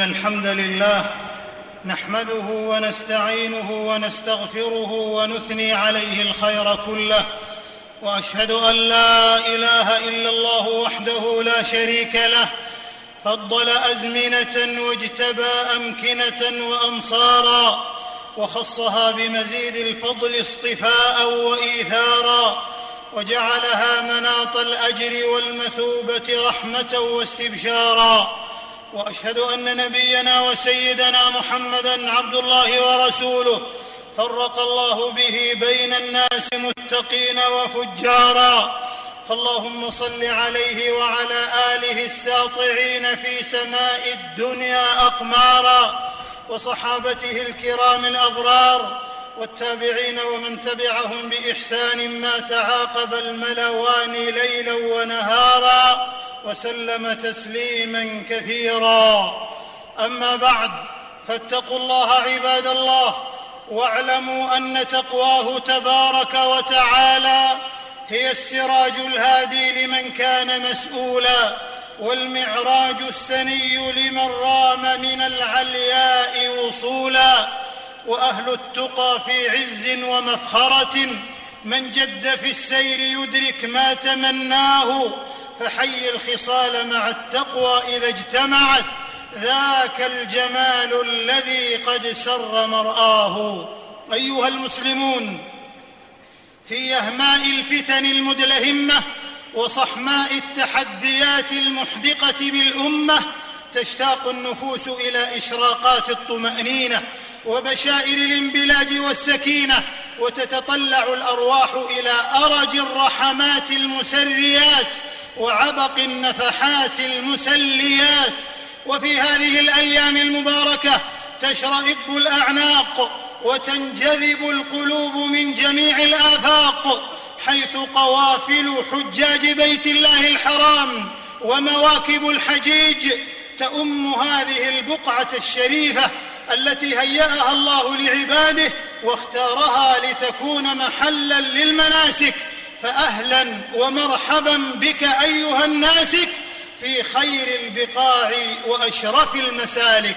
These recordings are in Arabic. إن الحمد لله نحمده ونستعينه ونستغفره ونثني عليه الخير كله، وأشهد أن لا إله إلا الله وحده لا شريك له، فضل أزمنة واجتبى أمكنة وأمصارا، وخصها بمزيد الفضل اصطفاء وإيثارا، وجعلها مناط الأجر والمثوبة رحمة واستبشارا. وأشهد أن نبينا وسيدنا محمدًا عبد الله ورسوله، فرق الله به بين الناس متقين وفجارا، فاللهم صل عليه وعلى آله الساطعين في سماء الدنيا أقمارا، وصحابته الكرام الأبرار، والتابعين ومن تبعهم بإحسان ما تعاقب الملوان ليلا ونهارا، وسلم تسليما كثيرا. أما بعد، فاتقوا الله عباد الله، واعلموا أن تقواه تبارك وتعالى هي السراج الهادي لمن كان مسؤولا، والمعراج السني لمن رام من العلياء وصولا، وأهل التقى في عز ومفخرة، من جد في السير يدرك ما تمناه، فحي الخصال مع التقوى إذا اجتمعت، ذاك الجمال الذي قد سر مرآه. أيها المسلمون، في يهماء الفتن المدلهمة وصحماء التحديات المحدقة بالأمة، تشتاق النفوس إلى إشراقات الطمأنينة وبشائر الانبلاج والسكينة، وتتطلع الأرواح إلى أرج الرحمات المسريات وعبق النفحات المسليات. وفي هذه الأيام المباركة تشرئب الأعناق وتنجذب القلوب من جميع الآفاق، حيث قوافل حجاج بيت الله الحرام ومواكب الحجيج هذه البقعة الشريفة التي هيأها الله لعباده، واختارها لتكون محلاً للمناسك. فأهلاً ومرحباً بك أيها الناسك في خير البقاع وأشرف المسالك.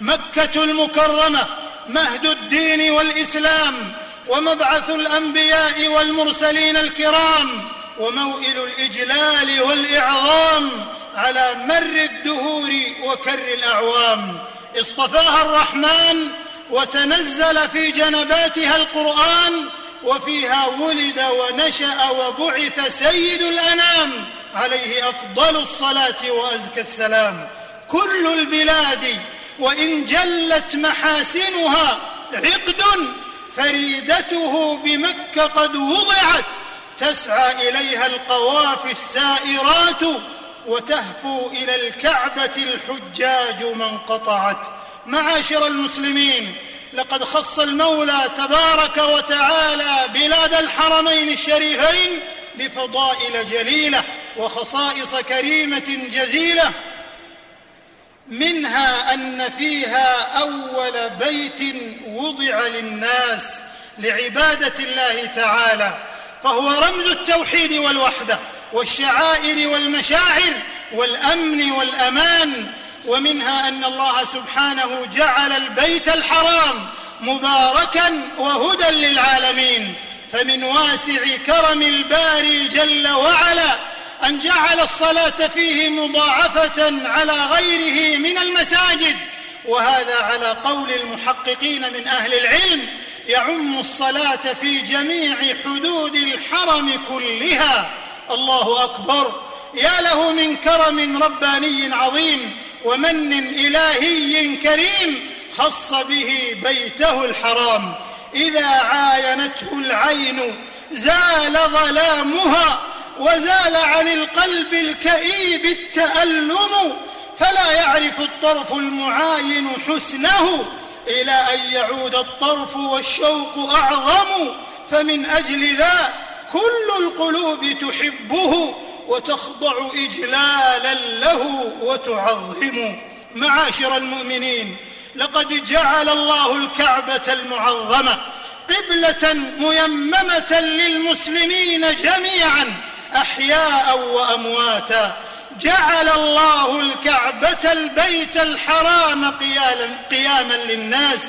مكة المكرمة مهد الدين والإسلام، ومبعث الأنبياء والمرسلين الكرام، وموئل الإجلال والإعظام على مر الدهور وكر الأعوام. اصطفاها الرحمن وتنزل في جنباتها القرآن، وفيها ولد ونشأ وبعث سيد الأنام، عليه أفضل الصلاة وأزكى السلام. كل البلاد وإن جلت محاسنها عقد، فريدته بمكة قد وضعت، تسعى إليها القوافي السائرات، وتهفو إلى الكعبة الحجاج من قطعت. معاشر المسلمين، لقد خص المولى تبارك وتعالى بلاد الحرمين الشريفين بفضائل جليلة وخصائص كريمة جزيلة، منها أن فيها أول بيت وضع للناس لعبادة الله تعالى، فهو رمز التوحيد والوحدة والشعائر والمشاعر والأمن والأمان. ومنها أن الله سبحانه جعل البيت الحرام مباركاً وهدى للعالمين، فمن واسع كرم الباري جل وعلا أن جعل الصلاة فيه مضاعفة على غيره من المساجد، وهذا على قول المحققين من أهل العلم يعم الصلاة في جميع حدود الحرم كلها. الله أكبر، يا له من كرم رباني عظيم ومن إلهي كريم خص به بيته الحرام. إذا عاينته العين زال ظلامها، وزال عن القلب الكئيب التألم، فلا يعرف الطرف المعاين حسنه، إلى أن يعود الطرف والشوق أعظم. فمن أجل ذا كل القلوب تحبه، وتخضع إجلالاً له وتعظمه. معاشر المؤمنين، لقد جعل الله الكعبة المعظمة قبلة ميممة للمسلمين جميعاً أحياء وأمواتاً، جعل الله الكعبة البيت الحرام قياما للناس،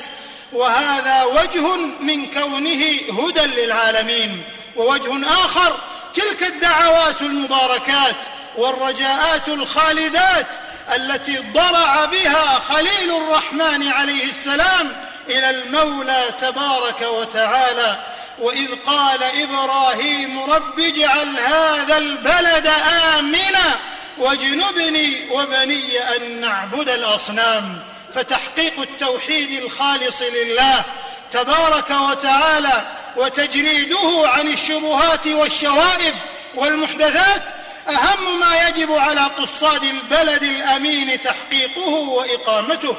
وهذا وجه من كونه هدى للعالمين. ووجه آخر تلك الدعوات المباركات والرجاءات الخالدات التي ضرع بها خليل الرحمن عليه السلام إلى المولى تبارك وتعالى: وإذ قال إبراهيم رب اجعل هذا البلد آمنا واجنبني وبني أن نعبد الأصنام. فتحقيق التوحيد الخالص لله تبارك وتعالى وتجريده عن الشبهات والشوائب والمحدثات أهم ما يجب على قصاد البلد الأمين تحقيقه وإقامته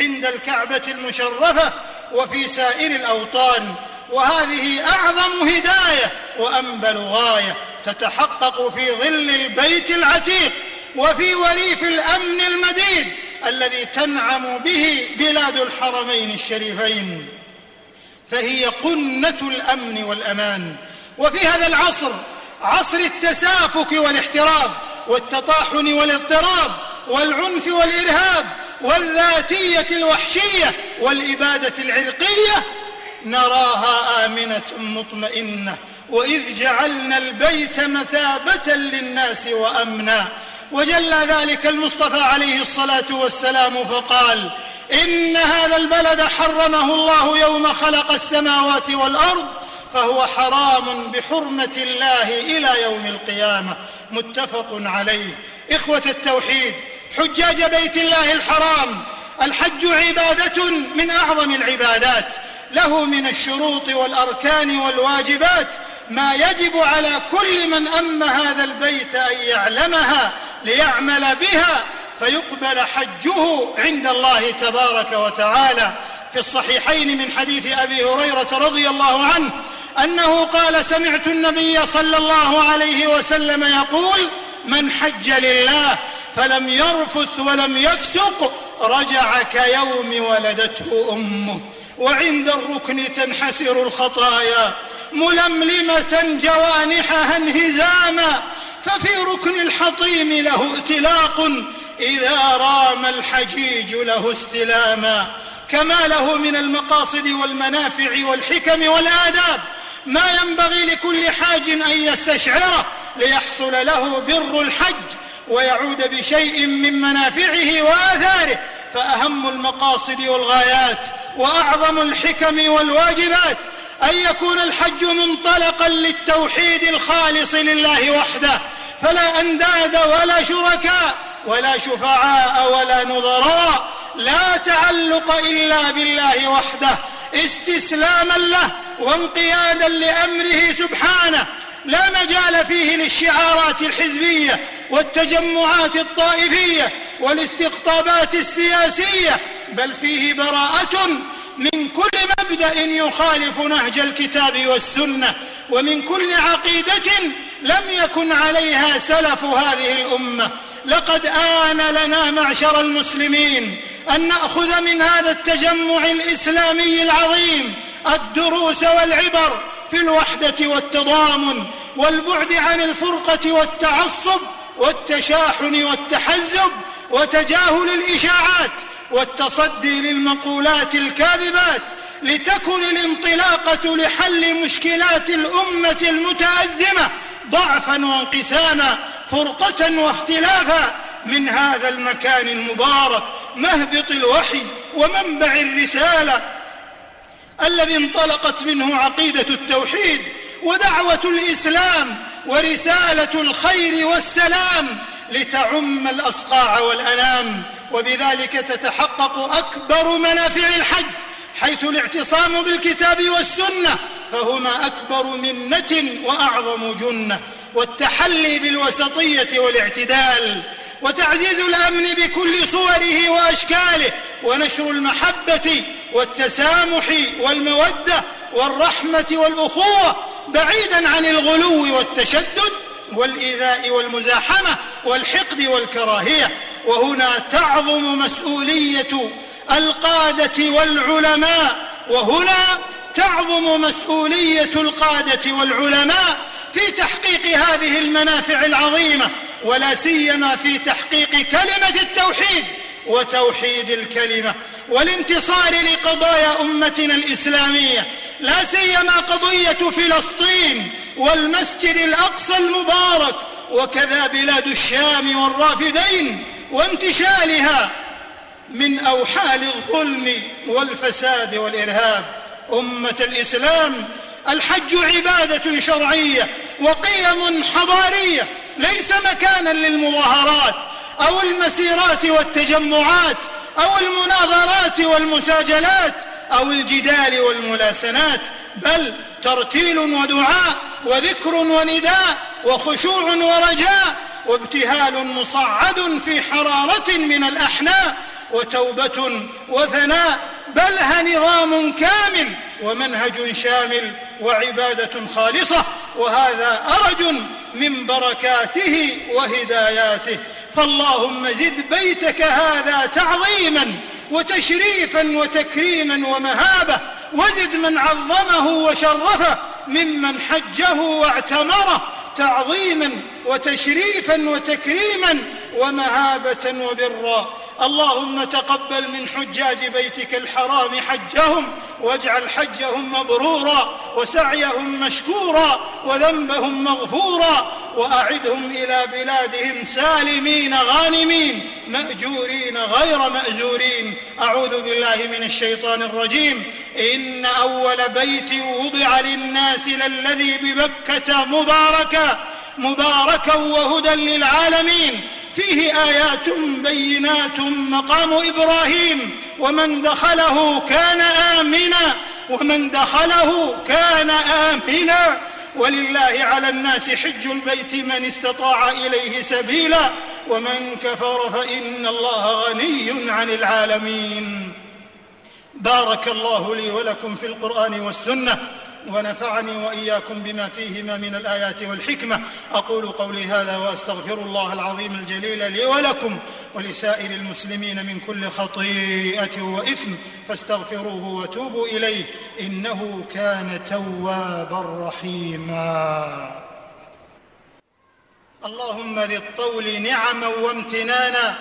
عند الكعبة المشرفة وفي سائر الأوطان، وهذه أعظم هداية وأنبل غاية تتحقق في ظل البيت العتيق وفي وريف الأمن المديد الذي تنعم به بلاد الحرمين الشريفين، فهي قنة الأمن والأمان. وفي هذا العصر، عصر التسافك والاحتراب والتطاحن والاضطراب والعنف والإرهاب والذاتية الوحشية والإبادة العرقية، نراها آمنة مطمئنة. وإذ جعلنا البيت مثابة للناس وأمنا، وجل ذلك المصطفى عليه الصلاة والسلام فقال: إن هذا البلد حرمه الله يوم خلق السماوات والأرض فهو حرام بحرمة الله إلى يوم القيامة. متفق عليه. إخوة التوحيد، حجاج بيت الله الحرام، الحج عبادة من أعظم العبادات، له من الشروط والأركان والواجبات ما يجب على كل من أم هذا البيت أن يعلمها ليعمل بها فيقبل حجه عند الله تبارك وتعالى. في الصحيحين من حديث أبي هريرة رضي الله عنه أنه قال: سمعت النبي صلى الله عليه وسلم يقول: من حج لله فلم يرفث ولم يفسق رجع كيوم ولدته أمه، وعند الركن تنحسر الخطايا ململمة جوانحها انهزاما، ففي ركن الحطيم له ائتلاق إذا رام الحجيج له استلاما. كما له من المقاصد والمنافع والحكم والآداب ما ينبغي لكل حاج أن يستشعره ليحصل له بر الحج ويعود بشيء من منافعه وآثاره، فأهم المقاصد والغايات وأعظم الحكم والواجبات أن يكون الحج منطلقا للتوحيد الخالص لله وحده، فلا أنداد ولا شركاء ولا شفعاء ولا نظراء، لا تعلق إلا بالله وحده، استسلاما له وانقيادا لأمره سبحانه، لا مجال فيه للشعارات الحزبية والتجمعات الطائفية والاستقطابات السياسية، بل فيه براءة من كل مبدأ يخالف نهج الكتاب والسنة، ومن كل عقيدة لم يكن عليها سلف هذه الأمة. لقد آن لنا معشر المسلمين أن نأخذ من هذا التجمع الإسلامي العظيم الدروس والعبر في الوحدة والتضامن والبعد عن الفرقة والتعصب والتشاحن والتحزب وتجاهل الإشاعات والتصدي للمقولات الكاذبات، لتكن الانطلاقة لحل مشكلات الأمة المتأزمة ضعفا وانقساما، فرقة واختلافا، من هذا المكان المبارك مهبط الوحي ومنبع الرسالة الذي انطلقت منه عقيدة التوحيد ودعوة الإسلام ورسالة الخير والسلام لتعم الأصقاع والأنام. وبذلك تتحقق أكبر منافع الحج، حيث الاعتصام بالكتاب والسنة فهما أكبر منة وأعظم جنة، والتحلي بالوسطية والاعتدال، وتعزيز الأمن بكل صوره وأشكاله، ونشر المحبة والتسامح والمودة والرحمة والأخوة بعيداً عن الغلو والتشدد والإيذاء والمزاحمة والحقد والكراهية. وهنا تعظم مسؤولية القادة والعلماء، وهنا تعظم مسؤولية القادة والعلماء في تحقيق هذه المنافع العظيمة ولا سيما في تحقيق كلمة التوحيد وتوحيد الكلمة والانتصار لقضايا أمتنا الإسلامية، لا سيما قضية فلسطين والمسجد الأقصى المبارك، وكذا بلاد الشام والرافدين وانتشالها من أوحال الظلم والفساد والإرهاب. أمة الإسلام، الحج عبادة شرعية وقيم حضارية، ليس مكانا للمظاهرات أو المسيرات والتجمعات أو المناظرات والمساجلات أو الجدال والملاسنات، بل ترتيل ودعاء وذكر ونداء وخشوع ورجاء وابتهال مصعد في حرارة من الأحناء وتوبة وثناء، بل نظام كامل ومنهج شامل وعبادة خالصة، وهذا أرج من بركاته وهداياته. فاللهم زد بيتك هذا تعظيما وتشريفا وتكريما ومهابة، وزد من عظمه وشرفه ممن حجه واعتمره تعظيما وتشريفا وتكريما ومهابة وبرا. اللهم تقبل من حجاج بيتك الحرام حجهم، واجعل حجهم مبرورا وسعيهم مشكورا وذنبهم مغفورا، وأعدهم إلى بلادهم سالمين غانمين مأجورين غير مأزورين. أعوذ بالله من الشيطان الرجيم. إن أول بيت وضع للناس للذي ببكة مباركا وهدى للعالمين، فيه آيات بينات مقام إبراهيم، ومن دخله كان آمنا ولله على الناس حج البيت من استطاع إليه سبيلا، ومن كفر فإن الله غني عن العالمين. بارك الله لي ولكم في القرآن والسنة، ونفعني وإياكم بما فيهما من الآيات والحكمة. أقول قولي هذا وأستغفر الله العظيم الجليل لي ولكم ولسائر المسلمين من كل خطيئة وإثم، فاستغفروه وتوبوا إليه، إنه كان توابا رحيما. اللهم ذي الطول نعما وامتنانا،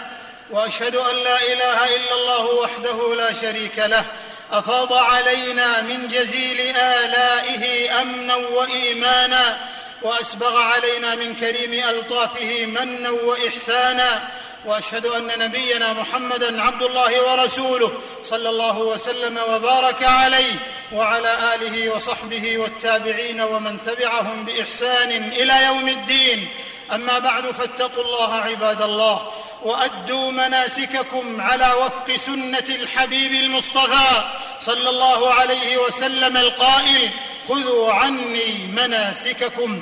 وأشهد أن لا إله إلا الله وحده لا شريك له، أفاض علينا من جزيل آلائه أمنا وإيمانا، وأسبغ علينا من كريم ألطافه منا وإحسانا. وأشهد أن نبينا محمدًا عبد الله ورسوله، صلى الله وسلم وبارك عليه وعلى آله وصحبه والتابعين ومن تبعهم بإحسان إلى يوم الدين. أما بعد، فاتقوا الله عباد الله، وأدوا مناسككم على وفق سنة الحبيب المصطفى صلى الله عليه وسلم القائل: خذوا عني مناسككم.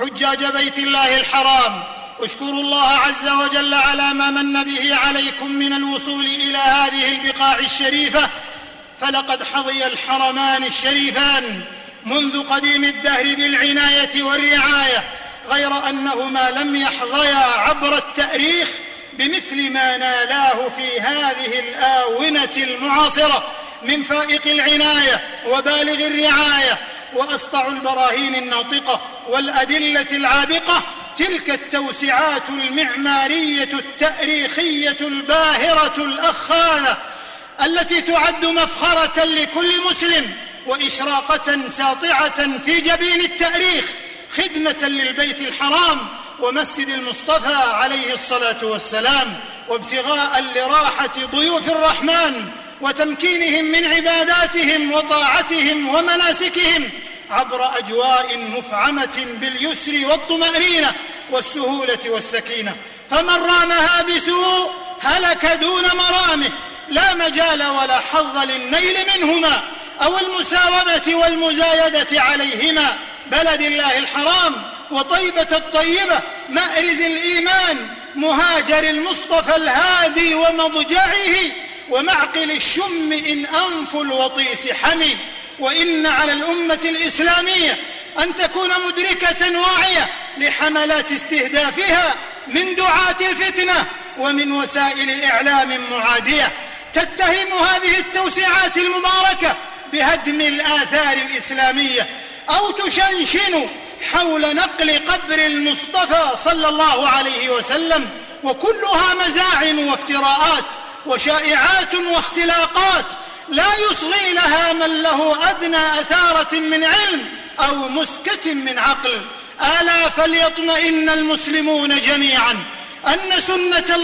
حجاج بيت الله الحرام، اشكروا الله عز وجل على ما من به عليكم من الوصول إلى هذه البقاع الشريفة، فلقد حظي الحرمان الشريفان منذ قديم الدهر بالعناية والرعاية، غير أنهما لم يحظيا عبر التاريخ بمثل ما نالاه في هذه الآونة المعاصرة من فائق العناية وبالغ الرعاية. وأسطع البراهين الناطقة والأدلة العابقة تلك التوسعات المعمارية التاريخية الباهرة الأخالة، التي تعد مفخرة لكل مسلم وإشراقة ساطعة في جبين التاريخ، خدمة للبيت الحرام ومسجد المصطفى عليه الصلاة والسلام، وابتغاء لراحة ضيوف الرحمن وتمكينهم من عباداتهم وطاعتهم ومناسكهم عبر أجواء مفعمة باليسر والطمأنينة والسهولة والسكينة. فمن رامها بسوء هلك دون مرامه، لا مجال ولا حظ للنيل منهما أو المساومة والمزايدة عليهما. بلد الله الحرام وطيبة الطيبة، مأرز الإيمان، مهاجر المصطفى الهادي ومضجعه، ومعقل الشم إن أنف الوطيس حمي. وإن على الأمة الإسلامية أن تكون مدركة واعية لحملات استهدافها من دعاة الفتنة ومن وسائل إعلام معادية تتهم هذه التوسعات المباركة بهدم الآثار الإسلامية، أو تشنشن حول نقل قبر المصطفى صلى الله عليه وسلم، وكلها مزاعم وافتراءات وشائعات واختلاقات لا يصغي لها من له أدنى أثارة من علم أو مسكة من عقل. ألا فليطمئن المسلمون جميعا أن سنة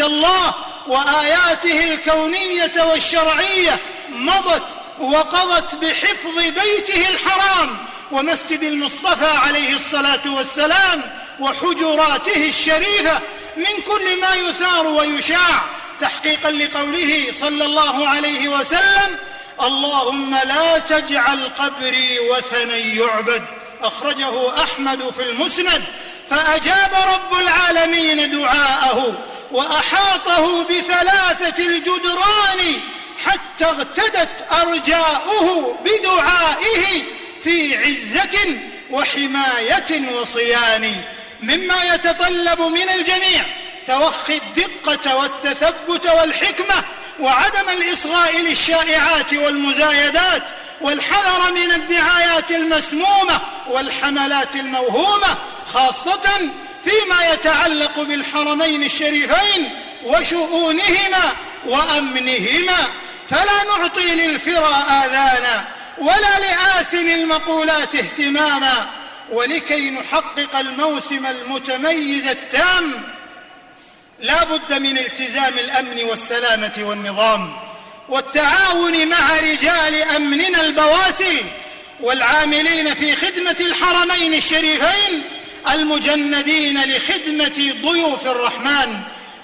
الله وآياته الكونية والشرعية مضت وقضت بحفظ بيته الحرام ومسجد المصطفى عليه الصلاة والسلام وحجراته الشريفة من كل ما يثار ويشاع، تحقيقا لقوله صلى الله عليه وسلم: اللهم لا تجعل قبري وثنا يعبد، أخرجه أحمد في المسند. فأجاب رب العالمين دعاءه وأحاطه بثلاثة الجدران حتى اغتدت أرجاؤه بدعائه في عزة وحماية وصيان، مما يتطلب من الجميع توخي الدقة والتثبت والحكمة وعدم الإصغاء للشائعات والمزايدات، والحذر من الدعايات المسمومة والحملات الموهومة، خاصة فيما يتعلق بالحرمين الشريفين وشؤونهما وأمنهما. فلا نعطي للفرى آذانا ولا لآسن المقولات اهتماما، ولكي نحقق الموسم المتميز التام لا بد من التزام الأمن والسلامة والنظام، والتعاون مع رجال أمننا البواسل والعاملين في خدمة الحرمين الشريفين المجندين لخدمة ضيوف الرحمن.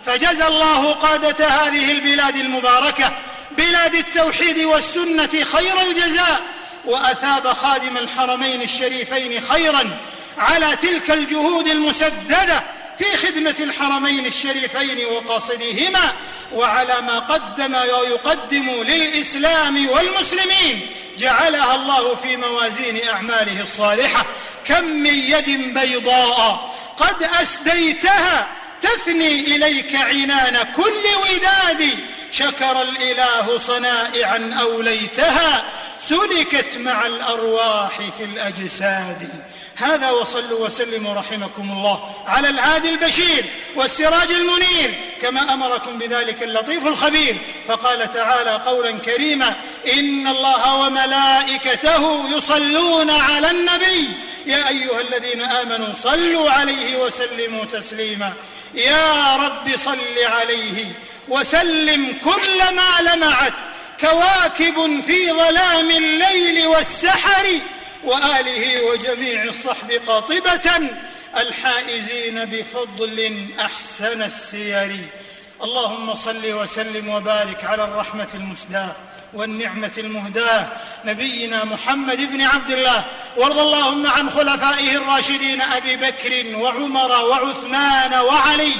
فجزى الله قادة هذه البلاد المباركة بلاد التوحيد والسنة خير الجزاء، وأثاب خادم الحرمين الشريفين خيرا على تلك الجهود المسددة في خدمة الحرمين الشريفين وقاصدهما، وعلى ما قدم ويقدم للإسلام والمسلمين جعلها الله في موازين أعماله الصالحة. كم من يد بيضاء قد أسديتها تثني إليك عنان كل وداد، شكر الإله صنائعا أوليتها سلكت مع الأرواح في الأجساد. هذا، وصلوا وسلموا رحمكم الله على العادل البشير والسراج المنير كما أمركم بذلك اللطيف الخبير، فقال تعالى قولا كريما: إن الله وملائكته يصلون على النبي يا أيها الذين آمنوا صلوا عليه وسلموا تسليما. يا رب صل عليه وسلم كلما لمعت كواكب في ظلام الليل والسحر، وآله وجميع الصحب قاطبة الحائزين بفضل أحسن السير. اللهم صل وسلم وبارك على الرحمة المسداة والنعمة المهداة نبينا محمد بن عبد الله، وارض اللهم عن خلفائه الراشدين أبي بكر وعمر وعثمان وعلي،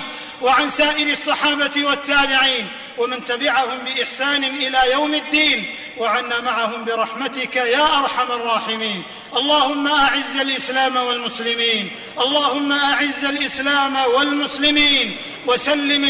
وعن سائر الصحابة والتابعين ومن تبعهم بإحسان إلى يوم الدين، وعنا معهم برحمتك يا أرحم الراحمين. اللهم أعز الإسلام والمسلمين، اللهم أعز الإسلام والمسلمين، وسلم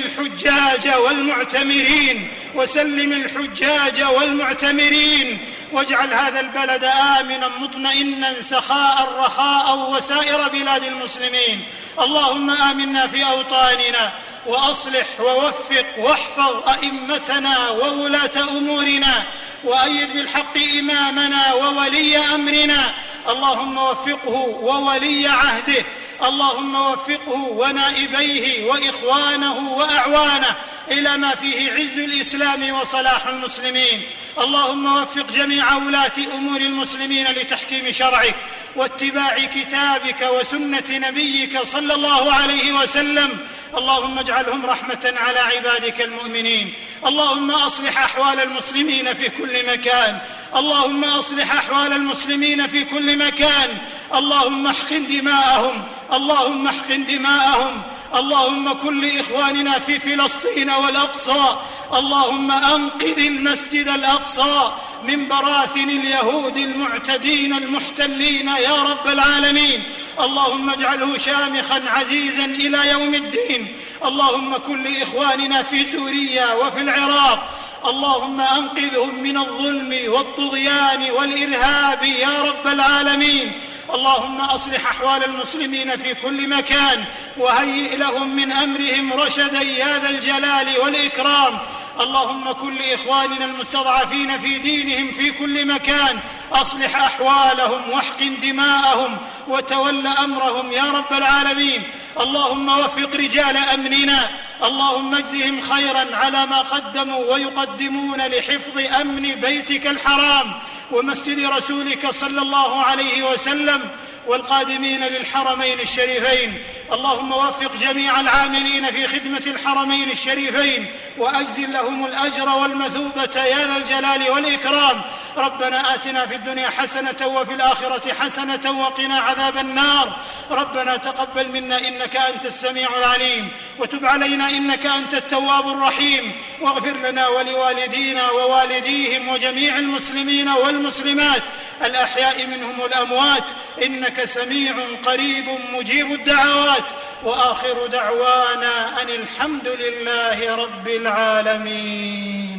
الحجاج والمعتمرين، واجعل هذا البلد آمنا مطمئنا سخاء رخاء وسائر بلاد المسلمين. اللهم آمنا في أوطاننا، وأصلح ووفق واحفظ أئمتنا وولاة أمورنا، وأيد بالحق إمامنا وولي أمرنا، اللهم وفقه وولي عهده، اللهم وفقه ونائبيه وإخوانه وأعوانه إلى ما فيه عز الإسلام وصلاح المسلمين. اللهم وفق جميع ولاة أمور المسلمين لتحكيم شرعك واتباع كتابك وسنة نبيك صلى الله عليه وسلم، اللهم اجعلهم رحمة على عبادك المؤمنين. اللهم أصلح أحوال المسلمين في كل مكان، اللهم احقن دماءهم، اللهم كن لإخواننا في فلسطين والأقصى، اللهم أنقذ المسجد الأقصى من براثن اليهود المعتدين المحتلين يا رب العالمين، اللهم اجعله شامخا عزيزا إلى يوم الدين. اللهم كن لإخواننا في سوريا وفي العراق، اللهم أنقذهم من الظلم والطغيان والإرهاب يا رب العالمين. اللهم أصلح أحوال المسلمين في كل مكان، وهيئ لهم من أمرهم رشدا يا ذا الجلال والإكرام. اللهم كن لإخواننا المستضعفين في دينهم في كل مكان، أصلح أحوالهم واحقن دماءهم وتول أمرهم يا رب العالمين. اللهم وفق رجال أمننا، اللهم اجزهم خيرا على ما قدموا ويقدمون لحفظ أمن بيتك الحرام ومسجد رسولك صلى الله عليه وسلم والقادمين للحرمين الشريفين. اللهم وفق جميع العاملين في خدمة الحرمين الشريفين وأجزل لهم الأجر والمثوبة يا ذا الجلال والإكرام. ربنا آتنا في الدنيا حسنة وفي الآخرة حسنة وقنا عذاب النار. ربنا تقبل منا إنك أنت السميع العليم، وتب علينا إنك أنت التواب الرحيم، واغفر لنا ولوالدينا ووالديهم وجميع المسلمين والمسلمات الأحياء منهم والأموات، إنك سميع قريب مجيب الدعوات. وآخر دعوانا أن الحمد لله رب العالمين.